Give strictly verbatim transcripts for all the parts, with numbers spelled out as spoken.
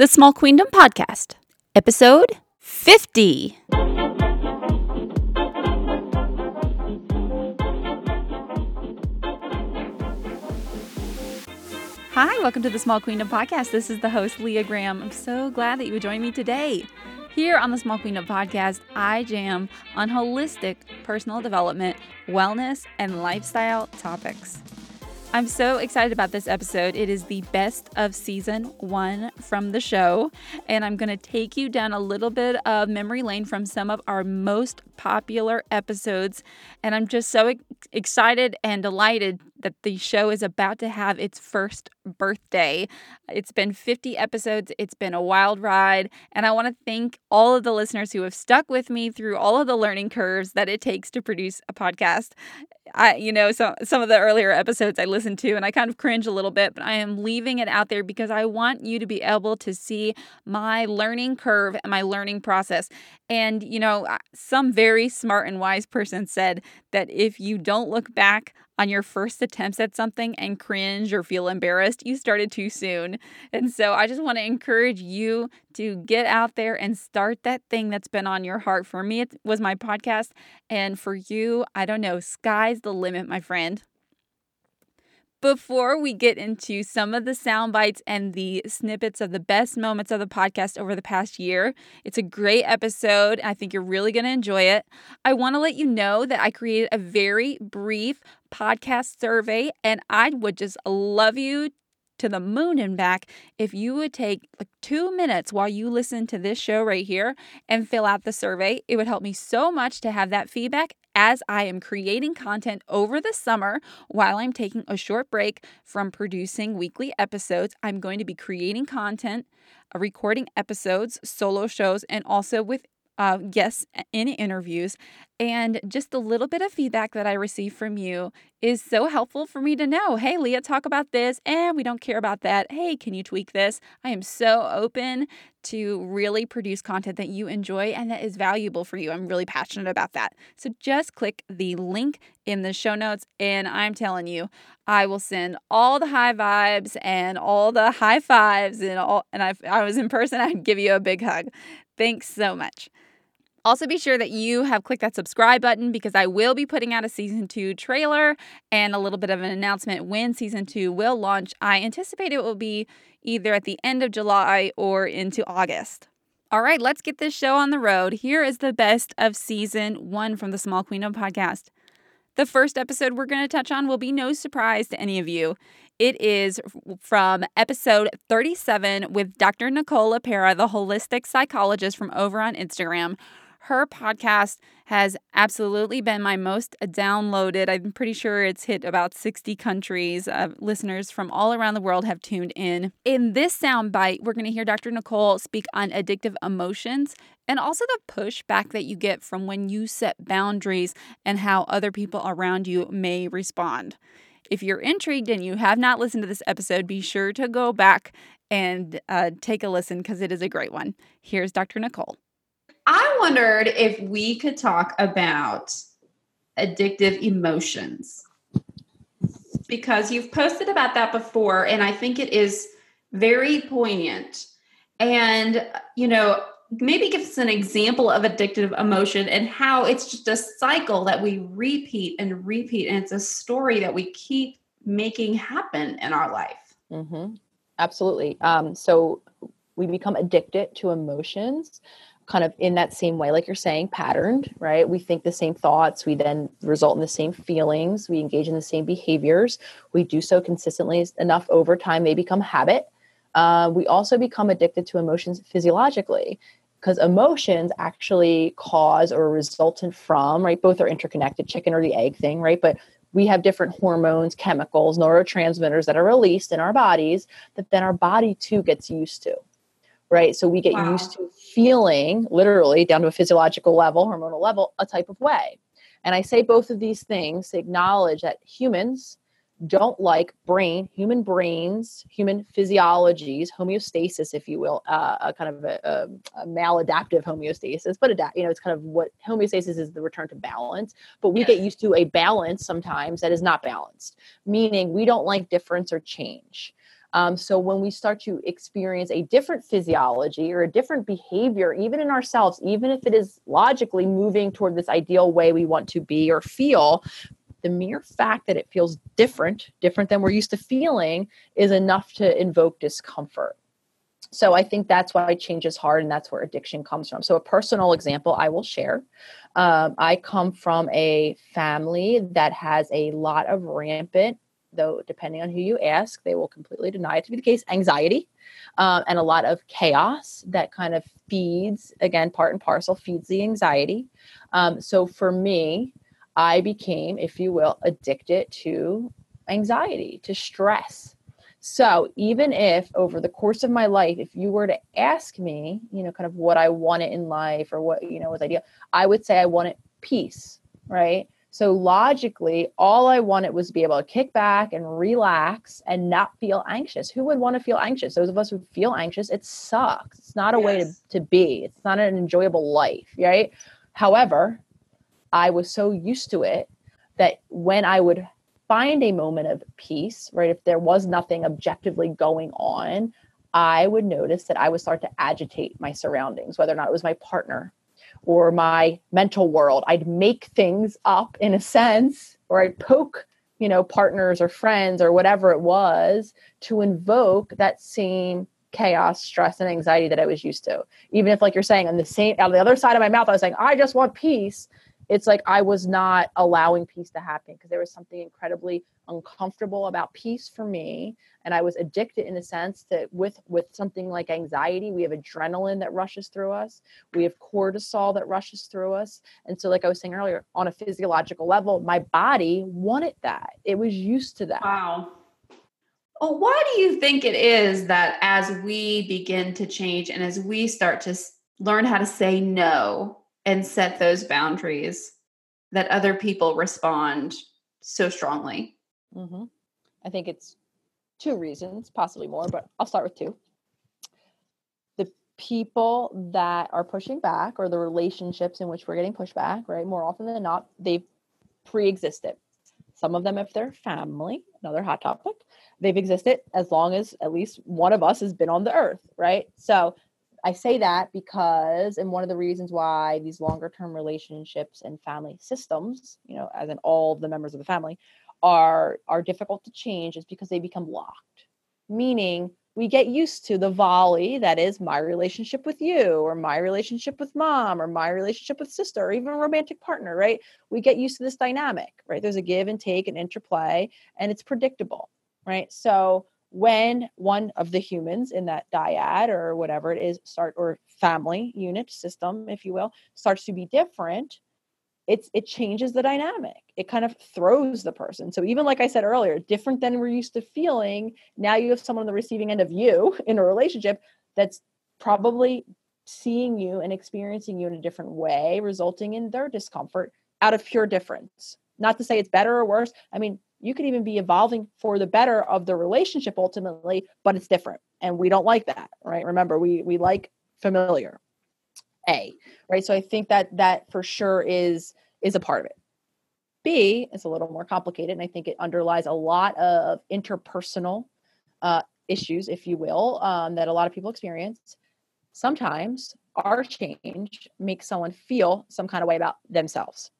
The Small Queendom Podcast, episode fifty. Hi, welcome to the Small Queendom Podcast. This is the host, Leah Graham. I'm so glad that you would join me today. Here on the Small Queendom Podcast, I jam on holistic personal development, wellness, and lifestyle topics. I'm so excited about this episode. It is the best of season one from the show, and I'm going to take you down a little bit of memory lane from some of our most popular episodes, and I'm just so excited and delighted that the show is about to have its first birthday. It's been fifty episodes. It's been a wild ride, and I want to thank all of the listeners who have stuck with me through all of the learning curves that it takes to produce a podcast. I, you know, so, some of the earlier episodes I listened to and I kind of cringe a little bit, but I am leaving it out there because I want you to be able to see my learning curve and my learning process. And, you know, some very smart and wise person said that if you don't look back on your first attempts at something and cringe or feel embarrassed, you started too soon. And so I just want to encourage you to get out there and start that thing that's been on your heart. For me, it was my podcast. And for you, I don't know, sky's the limit, my friend. Before we get into some of the sound bites and the snippets of the best moments of the podcast over the past year, it's a great episode. I think you're really going to enjoy it. I want to let you know that I created a very brief podcast survey, and I would just love you to the moon and back if you would take like two minutes while you listen to this show right here and fill out the survey. It would help me so much to have that feedback as I am creating content over the summer. While I'm taking a short break from producing weekly episodes, I'm going to be creating content, recording episodes, solo shows, and also with uh, guests in interviews. And just a little bit of feedback that I receive from you is so helpful for me to know. Hey, Leah, talk about this, and eh, we don't care about that. Hey, can you tweak this? I am so open to really produce content that you enjoy and that is valuable for you. I'm really passionate about that. So just click the link in the show notes, and I'm telling you, I will send all the high vibes and all the high fives, and all. And if I was in person, I'd give you a big hug. Thanks so much. Also, be sure that you have clicked that subscribe button because I will be putting out a season two trailer and a little bit of an announcement when season two will launch. I anticipate it will be either at the end of July or into August. All right, let's get this show on the road. Here is the best of season one from the Small Queendom Podcast. The first episode we're going to touch on will be no surprise to any of you. It is from episode thirty-seven with Doctor Nicole LePera, the holistic psychologist from over on Instagram. Her podcast has absolutely been my most downloaded. I'm pretty sure it's hit about sixty countries. Uh, listeners from all around the world have tuned in. In this soundbite, we're going to hear Doctor Nicole speak on addictive emotions and also the pushback that you get from when you set boundaries and how other people around you may respond. If you're intrigued and you have not listened to this episode, be sure to go back and uh, take a listen because it is a great one. Here's Doctor Nicole. I wondered if we could talk about addictive emotions because you've posted about that before, and I think it is very poignant. And, you know, maybe give us an example of addictive emotion and how it's just a cycle that we repeat and repeat, and it's a story that we keep making happen in our life. Mm-hmm. Absolutely. Um, so we become addicted to emotions, kind of in that same way, like you're saying, patterned, right? We think the same thoughts, we then result in the same feelings, we engage in the same behaviors, we do so consistently enough over time, they become habit. Uh, we also become addicted to emotions physiologically, because emotions actually cause or resultant from, right? Both are interconnected, chicken or the egg thing, right? But we have different hormones, chemicals, neurotransmitters that are released in our bodies that then our body too gets used to. Right. So we get wow. used to feeling literally down to a physiological level, hormonal level, a type of way. And I say both of these things to acknowledge that humans don't like brain, human brains, human physiologies, homeostasis, if you will, uh, a kind of a, a, a maladaptive homeostasis, but adapt, you know, it's kind of what homeostasis is, the return to balance, but we yes. get used to a balance sometimes that is not balanced, meaning we don't like difference or change. Um, so when we start to experience a different physiology or a different behavior, even in ourselves, even if it is logically moving toward this ideal way we want to be or feel, the mere fact that it feels different, different than we're used to feeling, is enough to invoke discomfort. So I think that's why change is hard, and that's where addiction comes from. So a personal example I will share. Um, I come from a family that has a lot of rampant, though depending on who you ask, they will completely deny it to be the case, anxiety, um, and a lot of chaos that kind of feeds, again, part and parcel, feeds the anxiety. Um, so for me, I became, if you will, addicted to anxiety, to stress. So even if over the course of my life, if you were to ask me, you know, kind of what I wanted in life or what, you know, was ideal, I would say I wanted peace, right? So logically, all I wanted was to be able to kick back and relax and not feel anxious. Who would want to feel anxious? Those of us who feel anxious, it sucks. It's not a yes. way to, to be. It's not an enjoyable life, right? However, I was so used to it that when I would find a moment of peace, right, if there was nothing objectively going on, I would notice that I would start to agitate my surroundings, whether or not it was my partner or my mental world. I'd make things up in a sense, or I'd poke, you know, partners or friends or whatever it was to invoke that same chaos, stress, and anxiety that I was used to. Even if, like you're saying, on the same, on the other side of my mouth, I was saying, I just want peace. It's like I was not allowing peace to happen because there was something incredibly uncomfortable about peace for me. And I was addicted in a sense that with, with something like anxiety, we have adrenaline that rushes through us. We have cortisol that rushes through us. And so like I was saying earlier, on a physiological level, my body wanted that. It was used to that. Wow. Well, why do you think it is that as we begin to change and as we start to learn how to say no and set those boundaries, that other people respond so strongly? Mm-hmm. I think it's two reasons, possibly more, but I'll start with two. The people that are pushing back, or the relationships in which we're getting pushed back, right? More often than not, they've pre-existed. Some of them, if they're family, another hot topic, they've existed as long as at least one of us has been on the earth, right? So I say that because, and one of the reasons why these longer term relationships and family systems, you know, as in all the members of the family, are, are difficult to change is because they become locked. Meaning we get used to the volley that is my relationship with you, or my relationship with mom, or my relationship with sister, or even a romantic partner, right? We get used to this dynamic, right? There's a give and take and interplay, and it's predictable, right? So when one of the humans in that dyad or whatever it is start, or family unit system, if you will, starts to be different, it's, it changes the dynamic. It kind of throws the person. So even like I said earlier, different than we're used to feeling. Now you have someone on the receiving end of you in a relationship that's probably seeing you and experiencing you in a different way, resulting in their discomfort out of pure difference. Not to say it's better or worse. I mean, you could even be evolving for the better of the relationship ultimately, but it's different. And we don't like that, right? Remember, we we like familiar, A, right? So I think that that for sure is, is a part of it. B, it's a little more complicated, and I think it underlies a lot of interpersonal uh, issues, if you will, um, that a lot of people experience. Sometimes our change makes someone feel some kind of way about themselves.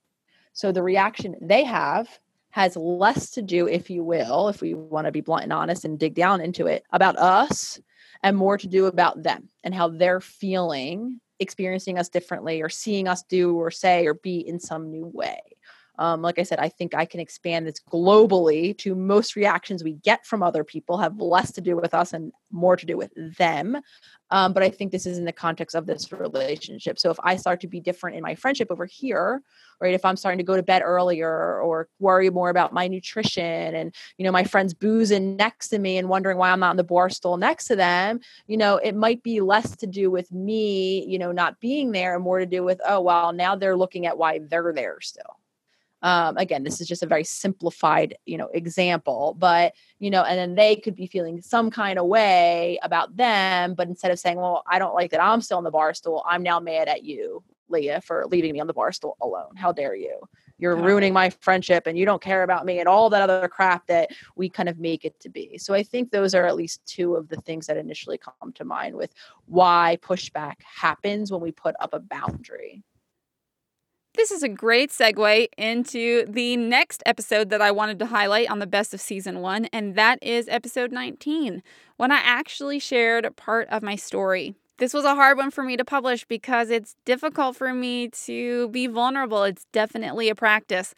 So the reaction they have has less to do, if you will, if we want to be blunt and honest and dig down into it, about us, and more to do about them and how they're feeling, experiencing us differently, or seeing us do or say or be in some new way. Um, like I said, I think I can expand this globally to most reactions we get from other people have less to do with us and more to do with them. Um, but I think this is in the context of this relationship. So if I start to be different in my friendship over here, right, if I'm starting to go to bed earlier or worry more about my nutrition and, you know, my friends boozing next to me and wondering why I'm not on the bar stool next to them, you know, it might be less to do with me, you know, not being there, and more to do with, oh, well, now they're looking at why they're there still. Um, again, this is just a very simplified, you know, example, but, you know, and then they could be feeling some kind of way about them, but instead of saying, well, I don't like that I'm still on the bar stool, I'm now mad at you, Leah, for leaving me on the bar stool alone. How dare you? You're yeah. ruining my friendship and you don't care about me and all that other crap that we kind of make it to be. So I think those are at least two of the things that initially come to mind with why pushback happens when we put up a boundary. This is a great segue into the next episode that I wanted to highlight on the best of season one, and that is episode nineteen, when I actually shared part of my story. This was a hard one for me to publish because it's difficult for me to be vulnerable. It's definitely a practice.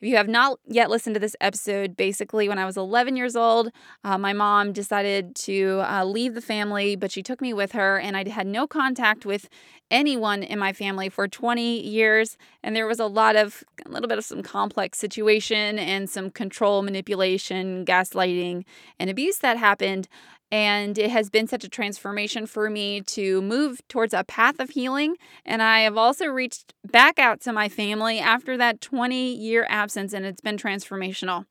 If you have not yet listened to this episode, basically when I was eleven years old, uh, my mom decided to uh, leave the family, but she took me with her, and I had no contact with anyone in my family for twenty years. And there was a lot of, a little bit of some complex situation and some control, manipulation, gaslighting, and abuse that happened. And it has been such a transformation for me to move towards a path of healing. And I have also reached back out to my family after that twenty-year absence, and it's been transformational.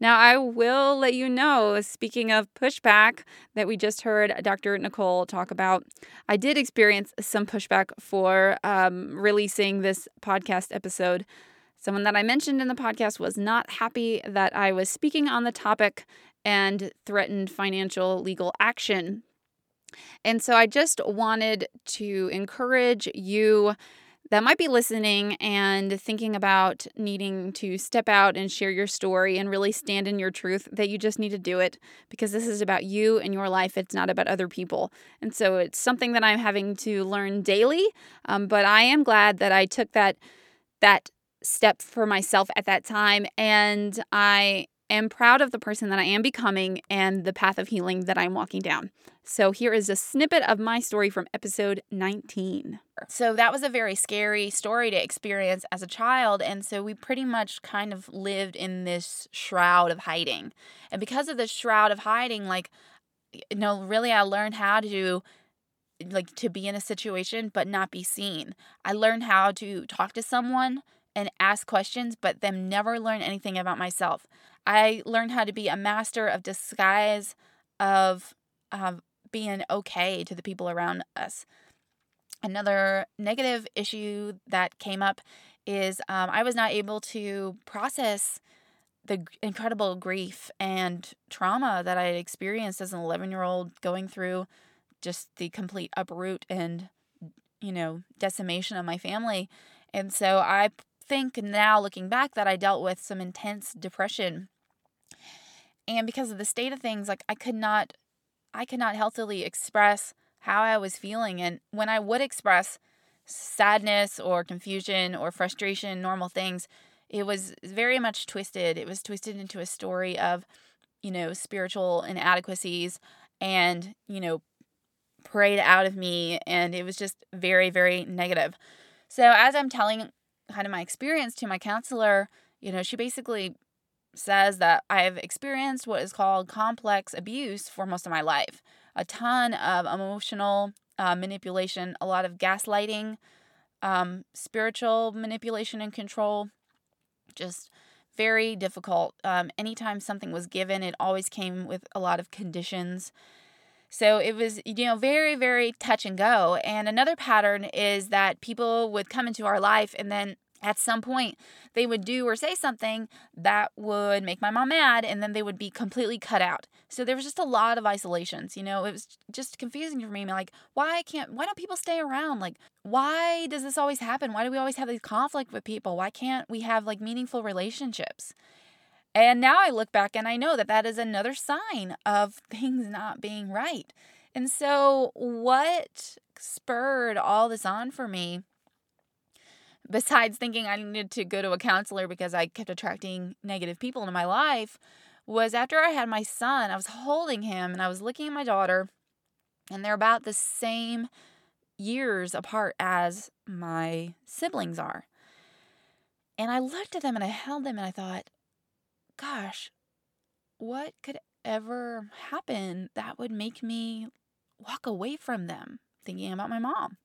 Now, I will let you know, speaking of pushback that we just heard Doctor Nicole talk about, I did experience some pushback for um, releasing this podcast episode. Someone that I mentioned in the podcast was not happy that I was speaking on the topic and threatened financial legal action. And so I just wanted to encourage you that might be listening and thinking about needing to step out and share your story and really stand in your truth, that you just need to do it, because this is about you and your life. It's not about other people. And so it's something that I'm having to learn daily. Um, but I am glad that I took that that step for myself at that time. And I am proud of the person that I am becoming and the path of healing that I'm walking down. So here is a snippet of my story from episode nineteen. So that was a very scary story to experience as a child. And so we pretty much kind of lived in this shroud of hiding. And because of the shroud of hiding, like, you know, really I learned how to like to be in a situation but not be seen. I learned how to talk to someone and ask questions, but then never learn anything about myself. I learned how to be a master of disguise, of uh, being okay to the people around us. Another negative issue that came up is um, I was not able to process the incredible grief and trauma that I had experienced as an eleven-year-old, going through just the complete uproot and, you know, decimation of my family. And so I think now, looking back, that I dealt with some intense depression. And because of the state of things, like I could not, I could not healthily express how I was feeling. And when I would express sadness or confusion or frustration, normal things, it was very much twisted. It was twisted into a story of, you know, spiritual inadequacies and, you know, prayed out of me. And it was just very, very negative. So as I'm telling kind of my experience to my counselor, you know, she basically says that I've experienced what is called complex abuse for most of my life. A ton of emotional uh, manipulation, a lot of gaslighting, um, spiritual manipulation and control, just very difficult. Um, anytime something was given, it always came with a lot of conditions. So it was, you know, very, very touch and go. And another pattern is that people would come into our life and then at some point they would do or say something that would make my mom mad, and then they would be completely cut out. So there was just a lot of isolations, you know, it was just confusing for me. Like, why can't, why don't people stay around? Like, why does this always happen? Why do we always have these conflict with people? Why can't we have like meaningful relationships? And now I look back and I know that that is another sign of things not being right. And so what spurred all this on for me, besides thinking I needed to go to a counselor because I kept attracting negative people into my life, was after I had my son, I was holding him and I was looking at my daughter, and they're about the same years apart as my siblings are. And I looked at them and I held them and I thought, gosh, what could ever happen that would make me walk away from them thinking about my mom?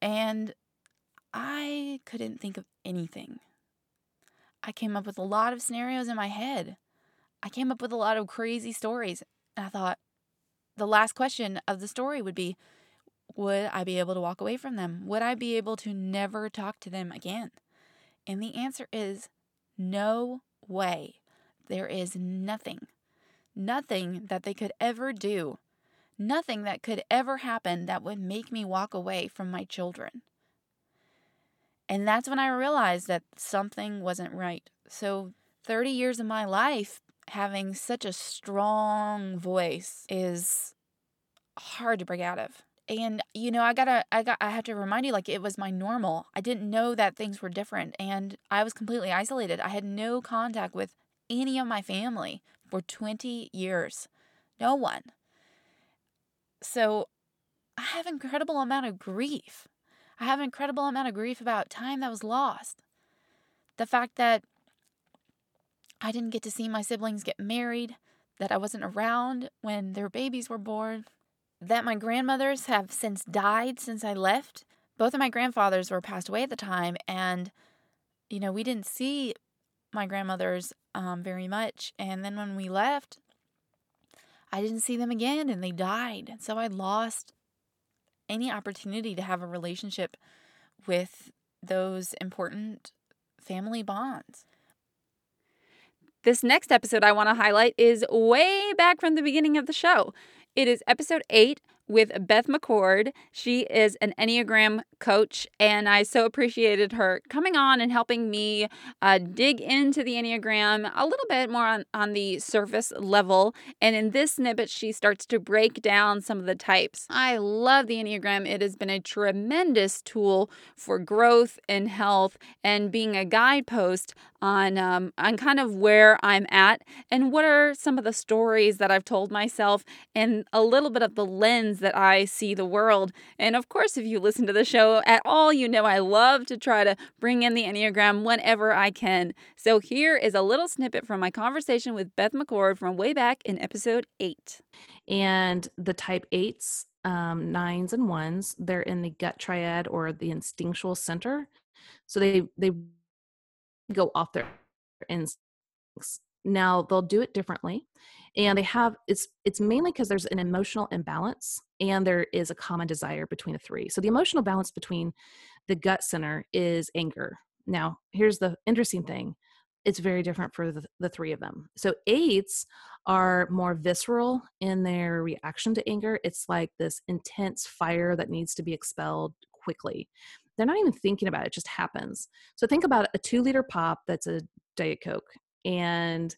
And I couldn't think of anything. I came up with a lot of scenarios in my head. I came up with a lot of crazy stories. And I thought the last question of the story would be, would I be able to walk away from them? Would I be able to never talk to them again? And the answer is no way. There is nothing, nothing that they could ever do, nothing that could ever happen that would make me walk away from my children. And that's when I realized that something wasn't right. So thirty years of my life having such a strong voice is hard to break out of. And, you know, I gotta, I got, I have to remind you, like, it was my normal. I didn't know that things were different, and I was completely isolated. I had no contact with any of my family for twenty years. No one. So I have an incredible amount of grief. I have an incredible amount of grief about time that was lost. The fact that I didn't get to see my siblings get married, that I wasn't around when their babies were born, that my grandmothers have since died since I left. Both of my grandfathers were passed away at the time, and, you know, we didn't see my grandmothers um, very much. And then when we left, I didn't see them again, and they died. So I lost any opportunity to have a relationship with those important family bonds. This next episode I want to highlight is way back from the beginning of the show. It is episode eight with Beth McCord. She is an Enneagram coach, and I so appreciated her coming on and helping me uh, dig into the Enneagram a little bit more on, on the surface level. And in this snippet, she starts to break down some of the types. I love the Enneagram. It has been a tremendous tool for growth and health and being a guidepost on um, on kind of where I'm at and what are some of the stories that I've told myself and a little bit of the lens that I see the world. And of course, if you listen to the show at all, you know I love to try to bring in the Enneagram whenever I can. So here is a little snippet from my conversation with Beth McCord from way back in episode eight. And the type eights, um, nines, and ones, they're in the gut triad or the instinctual center. So they they go off their instincts. Now they'll do it differently, and they have it's it's mainly because there's an emotional imbalance, and there is a common desire between the three. So the emotional balance between the gut center is anger. Now here's the interesting thing: it's very different for the, the three of them. So eights are more visceral in their reaction to anger. It's like this intense fire that needs to be expelled quickly. They're not even thinking about it, it just happens. So think about a two liter pop that's a Diet Coke, and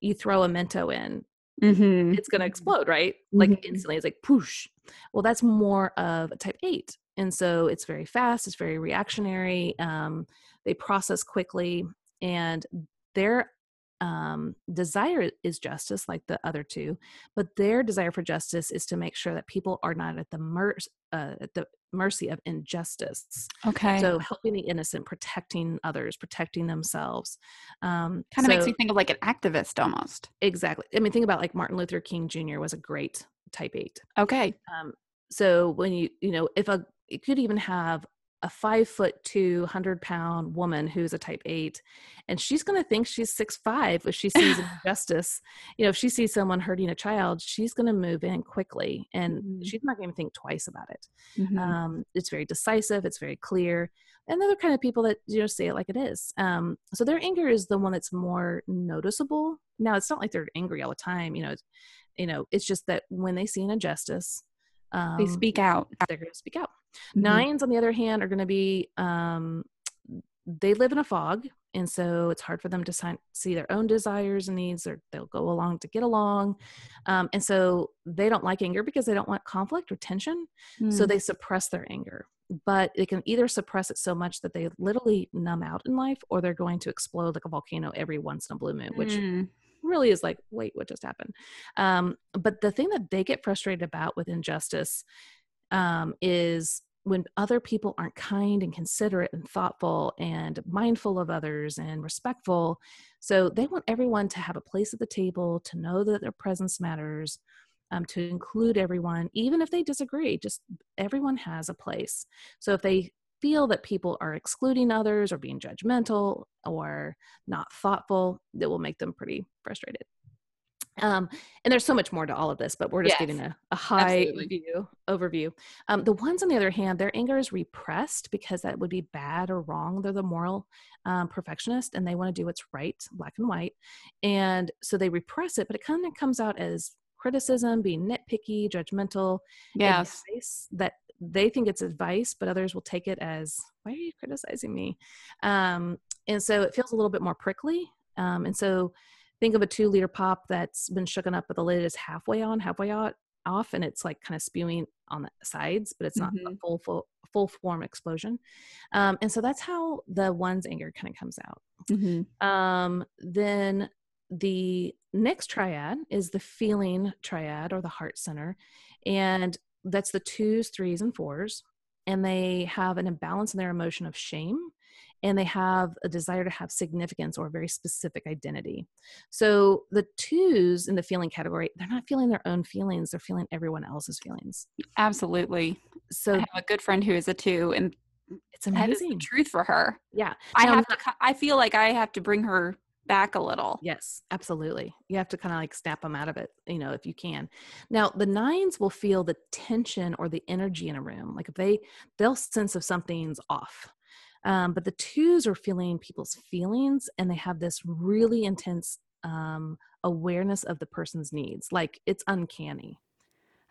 you throw a Mento in, mm-hmm. It's going to explode, right? Mm-hmm. Like instantly, it's like poosh. Well, that's more of a type eight. And so it's very fast, it's very reactionary. Um, they process quickly, and their um, desire is justice, like the other two, but their desire for justice is to make sure that people are not at the mer- uh, at the mercy of injustice. Okay. So helping the innocent, protecting others, protecting themselves. Um, kind of so, makes me think of like an activist almost. Exactly. I mean, think about like Martin Luther King Junior was a great type eight. Okay. Um, so when you, you know, if a, you could even have a five foot two hundred pound woman who's a type eight, and she's going to think she's six five. If she sees injustice, you know, if she sees someone hurting a child, she's going to move in quickly, and mm-hmm. she's not going to think twice about it. Mm-hmm. Um, it's very decisive. It's very clear. And they're the kind of people that, you know, say it like it is. Um, so their anger is the one that's more noticeable. Now it's not like they're angry all the time. You know, it's, you know, it's just that when they see an injustice, Um, they speak out. They're going to speak out. Mm-hmm. Nines, on the other hand, are going to be, um, they live in a fog. And so it's hard for them to see their own desires and needs. Or they'll go along to get along. Um, and so they don't like anger because they don't want conflict or tension. Mm. So they suppress their anger. But they can either suppress it so much that they literally numb out in life, or they're going to explode like a volcano every once in a blue moon, which... Mm. really is like, wait, what just happened? Um, but the thing that they get frustrated about with injustice um, is when other people aren't kind and considerate and thoughtful and mindful of others and respectful. So they want everyone to have a place at the table, to know that their presence matters, um, to include everyone, even if they disagree, just everyone has a place. So if they feel that people are excluding others or being judgmental or not thoughtful, that will make them pretty frustrated. Um, and there's so much more to all of this, but we're just yes, giving a, a high absolutely. view, overview. Um, the ones, on the other hand, their anger is repressed because that would be bad or wrong. They're the moral um, perfectionist, and they want to do what's right, black and white. And so they repress it, but it kind of comes out as criticism, being nitpicky, judgmental. Yes. Advice that they think it's advice, but others will take it as, why are you criticizing me? Um, and so it feels a little bit more prickly. Um, and so think of a two liter pop that's been shooken up, but the lid is halfway on, halfway out, off, and it's like kind of spewing on the sides, but it's not mm-hmm. a full, full, full form explosion. Um, and so that's how the one's anger kind of comes out. Mm-hmm. Um, then the next triad is the feeling triad, or the heart center. And that's the twos, threes, and fours. And they have an imbalance in their emotion of shame, and they have a desire to have significance or a very specific identity. So the twos in the feeling category, they're not feeling their own feelings. They're feeling everyone else's feelings. Absolutely. So I have a good friend who is a two, and it's amazing. That is the truth for her. Yeah. I now, have to, I feel like I have to bring her back a little. Yes, absolutely. You have to kind of like snap them out of it, you know, if you can. Now the nines will feel the tension or the energy in a room. Like if they, they'll sense if something's off. Um, but the twos are feeling people's feelings, and they have this really intense um, awareness of the person's needs. Like it's uncanny.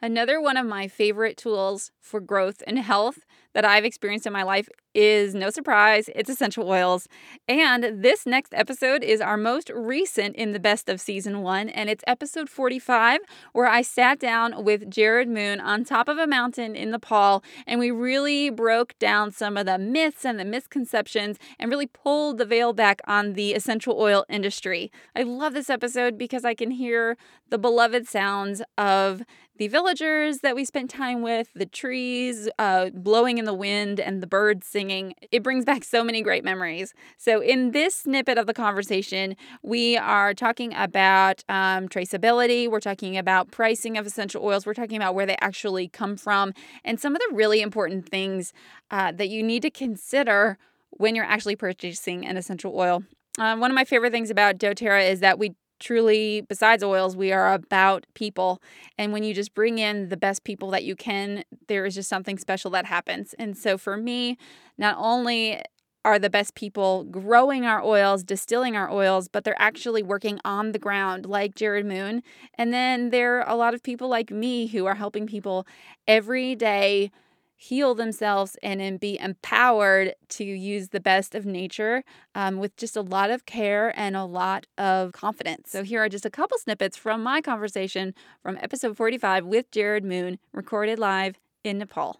Another one of my favorite tools for growth and health that I've experienced in my life is, no surprise, it's essential oils. And this next episode is our most recent in the best of season one, and it's episode forty-five, where I sat down with Jared Moon on top of a mountain in Nepal, and we really broke down some of the myths and the misconceptions and really pulled the veil back on the essential oil industry. I love this episode because I can hear the beloved sounds of the villagers that we spent time with, the trees uh, blowing in the wind, and the birds singing. It brings back so many great memories. So in this snippet of the conversation, we are talking about um, traceability. We're talking about pricing of essential oils. We're talking about where they actually come from and some of the really important things uh, that you need to consider when you're actually purchasing an essential oil. Uh, one of my favorite things about doTERRA is that we truly, besides oils, we are about people. And when you just bring in the best people that you can, there is just something special that happens. And so for me, not only are the best people growing our oils, distilling our oils, but they're actually working on the ground, like Jared Moon. And then there are a lot of people like me who are helping people every day heal themselves and then be empowered to use the best of nature um, with just a lot of care and a lot of confidence. So here are just a couple snippets from my conversation from episode forty-five with Jared Moon, recorded live in Nepal.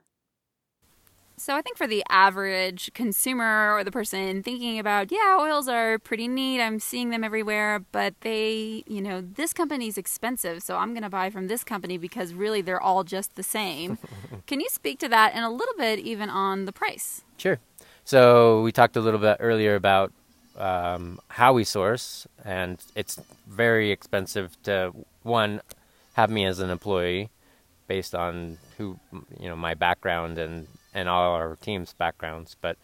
So I think for the average consumer or the person thinking about, yeah, oils are pretty neat, I'm seeing them everywhere, but they, you know, this company's expensive, so I'm going to buy from this company because really they're all just the same. Can you speak to that and a little bit even on the price? Sure. So we talked a little bit earlier about um, how we source, and it's very expensive to, one, have me as an employee based on who, you know, my background and and all our team's backgrounds, but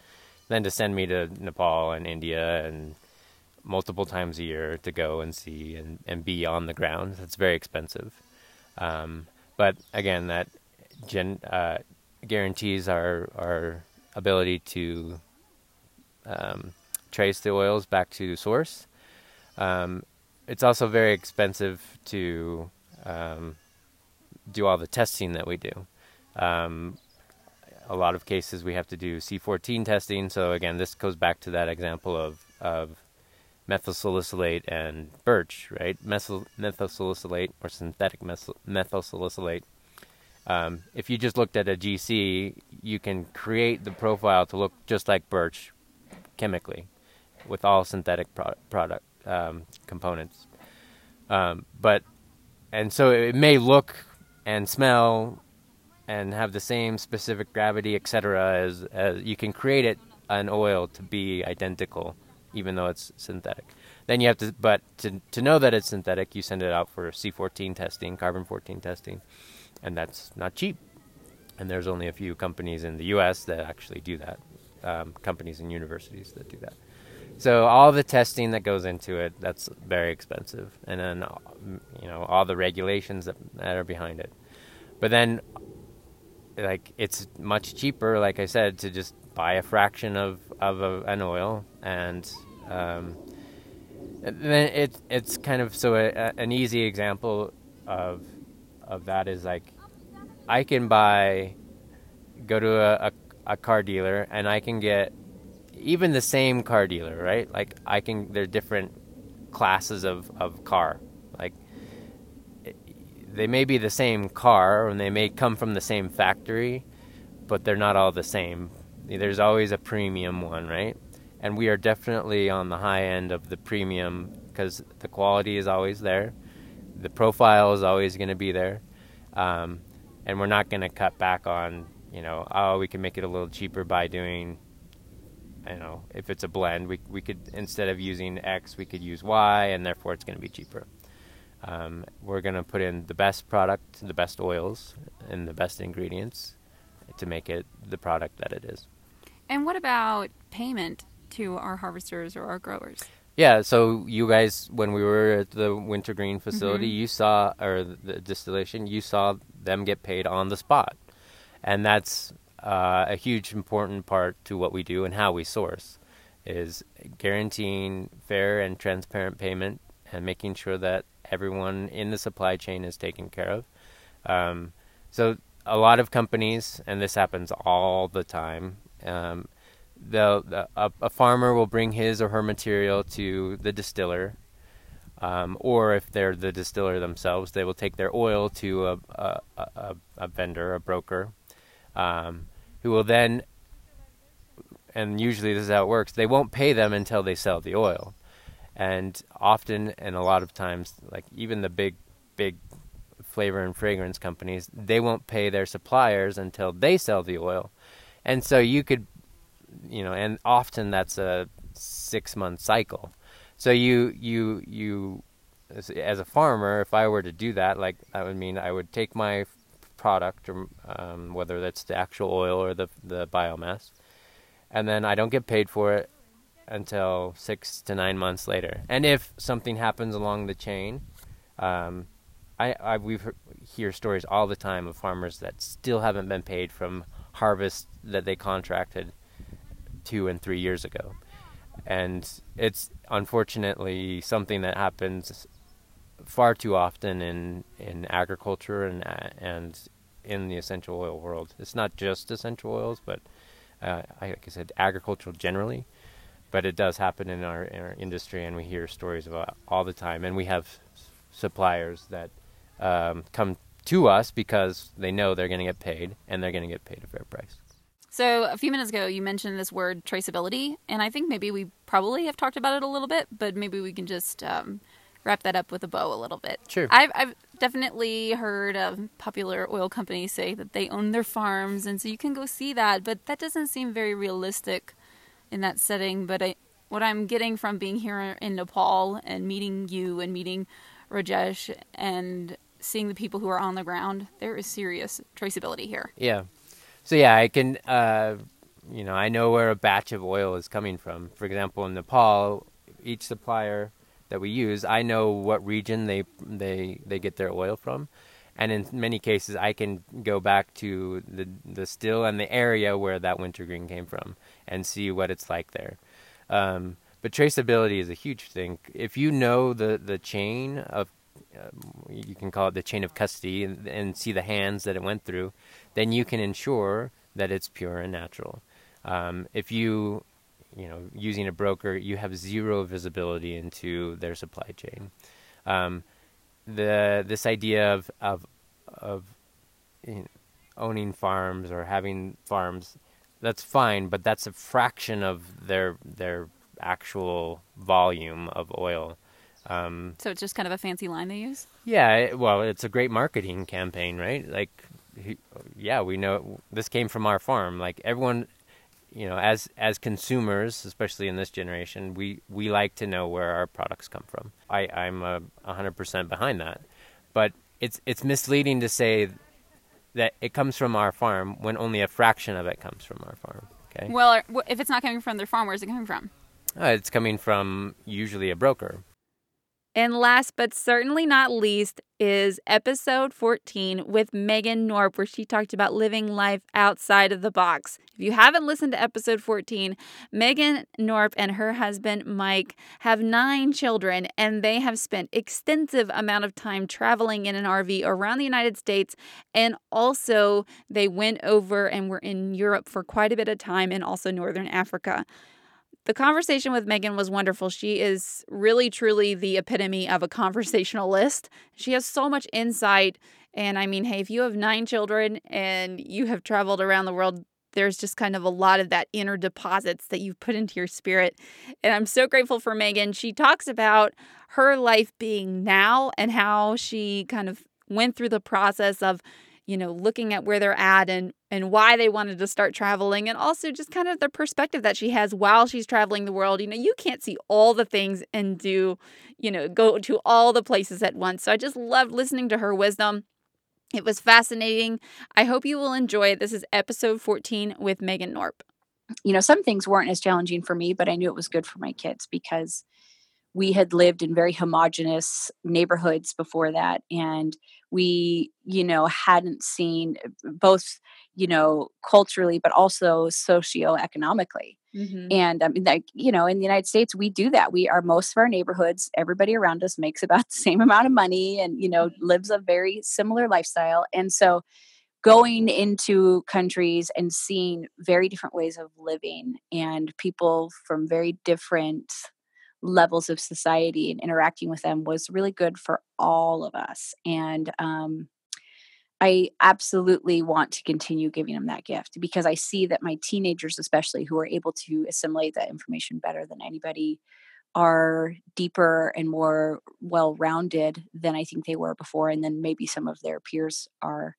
then to send me to Nepal and India and multiple times a year to go and see and, and be on the ground. It's very expensive. Um, but again, that gen, uh, guarantees our, our ability to um, trace the oils back to source. Um, it's also very expensive to um, do all the testing that we do. Um, A lot of cases we have to do C fourteen testing. So again, this goes back to that example of, of methyl salicylate and birch, right? Methyl, methyl salicylate or synthetic methyl, methyl salicylate. Um, if you just looked at a G C, you can create the profile to look just like birch chemically with all synthetic pro- product um, components. Um, but, and so it may look and smell and have the same specific gravity, et cetera, as, as you can create it an oil to be identical, even though it's synthetic. Then you have to, but to to know that it's synthetic, you send it out for C fourteen testing, carbon fourteen testing, and that's not cheap. And there's only a few companies in the U S that actually do that, um, companies and universities that do that. So all the testing that goes into it, that's very expensive. And then, you know, all the regulations that, that are behind it. But then, like, it's much cheaper, like I said, to just buy a fraction of, of a, an oil. And um, then it, it's kind of, so a, a, an easy example of of that is, like, I can buy, go to a, a, a car dealer, and I can get even the same car dealer, right? Like, I can, there are different classes of, of car. Like, it, they may be the same car, and they may come from the same factory, but they're not all the same. There's always a premium one, right? And we are definitely on the high end of the premium because the quality is always there. The profile is always going to be there. Um, and we're not going to cut back on, you know, oh, we can make it a little cheaper by doing, I don't know, if it's a blend, we we could, instead of using X, we could use Y, and therefore it's going to be cheaper. Um, we're going to put in the best product, the best oils, and the best ingredients to make it the product that it is. And what about payment to our harvesters or our growers? Yeah, so you guys, when we were at the Wintergreen facility, mm-hmm. you saw, or the distillation, you saw them get paid on the spot. And that's uh, a huge important part to what we do and how we source, is guaranteeing fair and transparent payment and making sure that everyone in the supply chain is taken care of. Um, so a lot of companies, and this happens all the time, um, The, the a, a farmer will bring his or her material to the distiller, um, or if they're the distiller themselves, they will take their oil to a a, a, a vendor, a broker, um, who will then, and usually this is how it works, they won't pay them until they sell the oil. And often, and a lot of times, like even the big, big flavor and fragrance companies, they won't pay their suppliers until they sell the oil. And so you could, you know, and often that's a six-month cycle. So you, you, you, as a farmer, if I were to do that, like, that would mean I would take my product, or um, whether that's the actual oil or the the biomass, and then I don't get paid for it until six to nine months later. And if something happens along the chain, um, I, I we've heard, hear stories all the time of farmers that still haven't been paid from harvest that they contracted two and three years ago. And it's unfortunately something that happens far too often in, in agriculture and and in the essential oil world. It's not just essential oils, but uh, like I said, agricultural generally. But it does happen in our, in our industry, and we hear stories about it all the time. And we have suppliers that um, come to us because they know they're going to get paid, and they're going to get paid a fair price. So a few minutes ago, you mentioned this word traceability, and I think maybe we probably have talked about it a little bit, but maybe we can just um, wrap that up with a bow a little bit. Sure. I've, I've definitely heard of popular oil companies say that they own their farms, and so you can go see that, but that doesn't seem very realistic in that setting. But I, what I'm getting from being here in Nepal and meeting you and meeting Rajesh and seeing the people who are on the ground, there is serious traceability here. Yeah. So yeah, I can, uh, you know, I know where a batch of oil is coming from. For example, in Nepal, each supplier that we use, I know what region they they, they get their oil from. And in many cases, I can go back to the, the still and the area where that wintergreen came from and see what it's like there. Um, but traceability is a huge thing. If you know the, the chain of, uh, you can call it the chain of custody, and, and see the hands that it went through, then you can ensure that it's pure and natural. Um, if you, you know, using a broker, you have zero visibility into their supply chain. Um, the this idea of of of you know, owning farms or having farms, that's fine, but that's a fraction of their their actual volume of oil. Um, so it's just kind of a fancy line they use? Yeah, it, well, it's a great marketing campaign, right? Like, yeah, we know this came from our farm. Like everyone, you know, as as consumers, especially in this generation, we, we like to know where our products come from. I, I'm uh, one hundred percent behind that. But it's it's misleading to say that it comes from our farm when only a fraction of it comes from our farm. Okay. Well, if it's not coming from their farm, where is it coming from? Uh, it's coming from usually a broker. And last but certainly not least is episode fourteen with Megan Knorpp, where she talked about living life outside of the box. If you haven't listened to episode fourteen, Megan Knorpp and her husband, Mike, have nine children, and they have spent extensive amount of time traveling in an R V around the United States. And also they went over and were in Europe for quite a bit of time, and also Northern Africa. The conversation with Megan was wonderful. She is really, truly the epitome of a conversationalist. She has so much insight. And I mean, hey, if you have nine children and you have traveled around the world, there's just kind of a lot of that inner deposits that you've put into your spirit. And I'm so grateful for Megan. She talks about her life being now and how she kind of went through the process of, you know, looking at where they're at and, and why they wanted to start traveling, and also just kind of the perspective that she has while she's traveling the world. You know, you can't see all the things and do, you know, go to all the places at once. So I just loved listening to her wisdom. It was fascinating. I hope you will enjoy it. This is episode fourteen with Megan Knorpp. You know, some things weren't as challenging for me, but I knew it was good for my kids because we had lived in very homogenous neighborhoods before that. And we, you know, hadn't seen both, you know, culturally, but also socioeconomically. Mm-hmm. And I mean, like, you know, in the United States, we do that. We are most of our neighborhoods, everybody around us makes about the same amount of money and, you know, lives a very similar lifestyle. And so going into countries and seeing very different ways of living and people from very different levels of society and interacting with them was really good for all of us. And um, I absolutely want to continue giving them that gift because I see that my teenagers, especially who are able to assimilate that information better than anybody, are deeper and more well-rounded than I think they were before. And then maybe some of their peers are.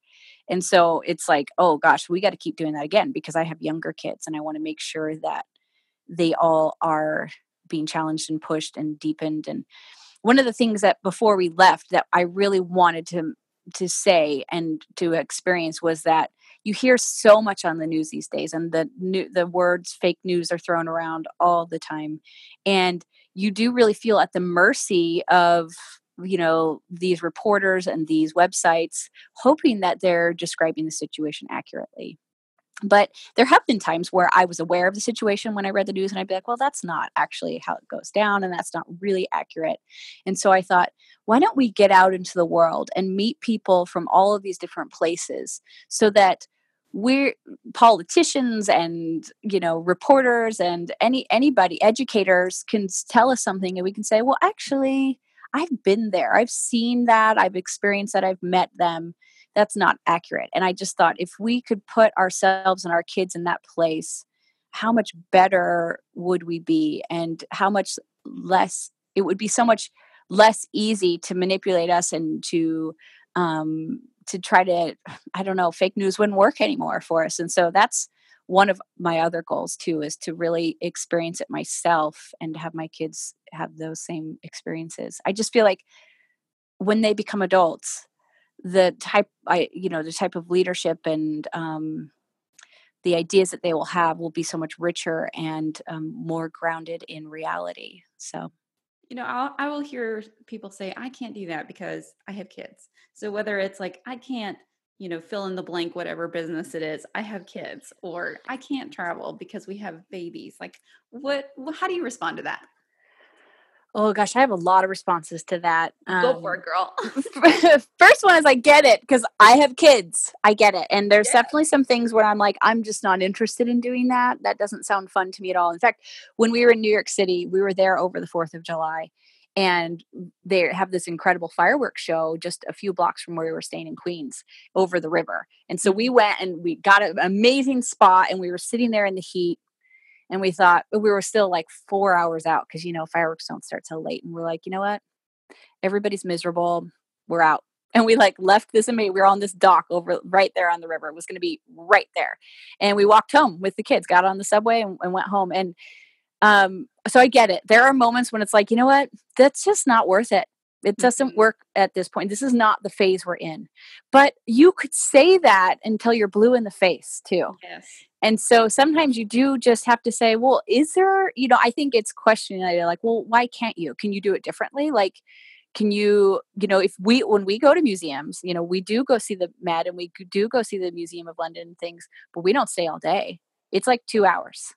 And so it's like, oh gosh, we got to keep doing that again because I have younger kids and I want to make sure that they all are being challenged and pushed and deepened. And one of the things that before we left that I really wanted to to say and to experience was that you hear so much on the news these days, and the new, the words fake news are thrown around all the time, and you do really feel at the mercy of, you know, these reporters and these websites, hoping that they're describing the situation accurately. But there have been times where I was aware of the situation when I read the news, and I'd be like, well, that's not actually how it goes down, and that's not really accurate. And so I thought, why don't we get out into the world and meet people from all of these different places so that we're politicians and, you know, reporters and any anybody, educators can tell us something, and we can say, well, actually, I've been there. I've seen that. I've experienced that. I've met them. That's not accurate. And I just thought if we could put ourselves and our kids in that place, how much better would we be? And how much less, it would be so much less easy to manipulate us and to, um, to try to, I don't know, fake news wouldn't work anymore for us. And so that's one of my other goals too, is to really experience it myself and have my kids have those same experiences. I just feel like when they become adults, the type, I, you know, the type of leadership and um, the ideas that they will have will be so much richer and um, more grounded in reality. So, you know, I'll, I will hear people say, I can't do that because I have kids. So whether it's like, I can't, you know, fill in the blank, whatever business it is, I have kids, or I can't travel because we have babies. Like what, how do you respond to that? Oh gosh, I have a lot of responses to that. Um, Go for it, girl. First one is I get it because I have kids. I get it. And there's yeah. definitely some things where I'm like, I'm just not interested in doing that. That doesn't sound fun to me at all. In fact, when we were in New York City, we were there over the fourth of July, and they have this incredible fireworks show just a few blocks from where we were staying in Queens over the river. And so we went and we got an amazing spot, and we were sitting there in the heat. And we thought, we were still like four hours out because, you know, fireworks don't start till late. And we're like, you know what? Everybody's miserable. We're out. And we like left this, and we were on this dock over right there on the river. It was going to be right there. And we walked home with the kids, got on the subway and, and went home. And um, so I get it. There are moments when it's like, you know what? That's just not worth it. It doesn't work at this point. This is not the phase we're in. But you could say that until you're blue in the face too. Yes. And so sometimes you do just have to say, well, is there, you know, I think it's questioning idea like, well, why can't you? Can you do it differently? Like, can you, you know, if we, when we go to museums, you know, we do go see the Met and we do go see the Museum of London and things, but we don't stay all day. It's like two hours.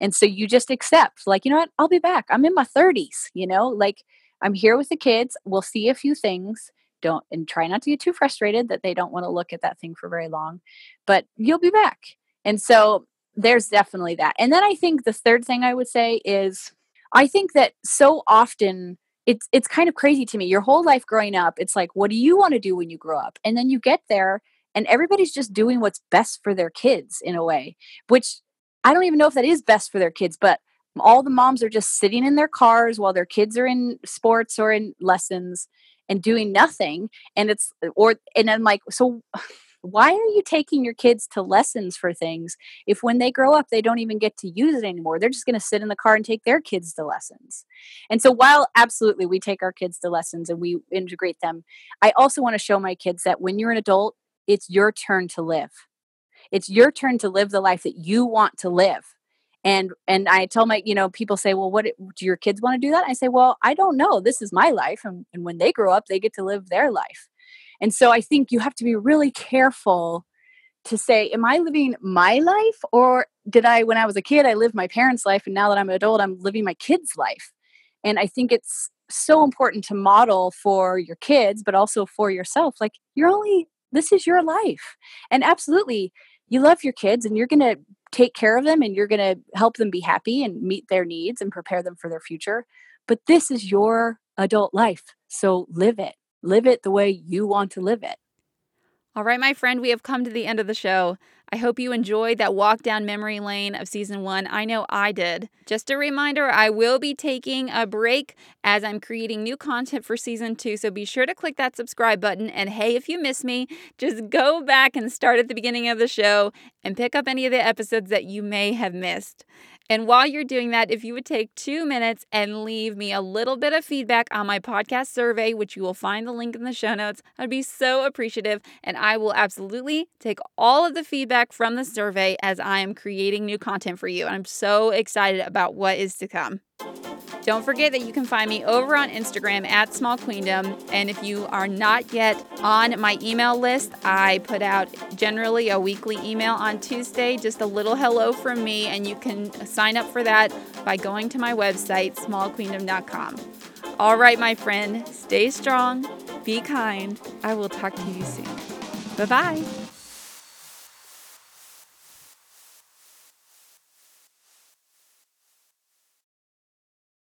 And so you just accept like, you know what, I'll be back. I'm in my thirties, you know, like I'm here with the kids. We'll see a few things. Don't, and try not to get too frustrated that they don't want to look at that thing for very long, but you'll be back. And so there's definitely that. And then I think the third thing I would say is I think that so often it's, it's kind of crazy to me. Your whole life growing up, it's like, what do you want to do when you grow up? And then you get there and everybody's just doing what's best for their kids in a way, which I don't even know if that is best for their kids, but all the moms are just sitting in their cars while their kids are in sports or in lessons and doing nothing. And it's, or, and I'm like, so why are you taking your kids to lessons for things if when they grow up, they don't even get to use it anymore? They're just going to sit in the car and take their kids to lessons. And so while absolutely we take our kids to lessons and we integrate them, I also want to show my kids that when you're an adult, it's your turn to live. It's your turn to live the life that you want to live. And and I tell my, you know, people say, well, what do your kids want to do that? I say, well, I don't know. This is my life. And, and when they grow up, they get to live their life. And so I think you have to be really careful to say, am I living my life? Or did I, when I was a kid, I lived my parents' life. And now that I'm an adult, I'm living my kids' life. And I think it's so important to model for your kids, but also for yourself. Like, you're only, this is your life. And absolutely, you love your kids and you're going to take care of them and you're going to help them be happy and meet their needs and prepare them for their future. But this is your adult life. So live it. Live it the way you want to live it. All right, my friend, we have come to the end of the show. I hope you enjoyed that walk down memory lane of season one. I know I did. Just a reminder, I will be taking a break as I'm creating new content for season two. So be sure to click that subscribe button. And hey, if you miss me, just go back and start at the beginning of the show and pick up any of the episodes that you may have missed. And while you're doing that, if you would take two minutes and leave me a little bit of feedback on my podcast survey, which you will find the link in the show notes, I'd be so appreciative. And I will absolutely take all of the feedback from the survey as I am creating new content for you. And I'm so excited about what is to come. Don't forget that you can find me over on Instagram at Small Queendom. And if you are not yet on my email list, I put out generally a weekly email on Tuesday, just a little hello from me. And you can sign up for that by going to my website, small queendom dot com. All right, my friend, stay strong, be kind. I will talk to you soon. Bye-bye.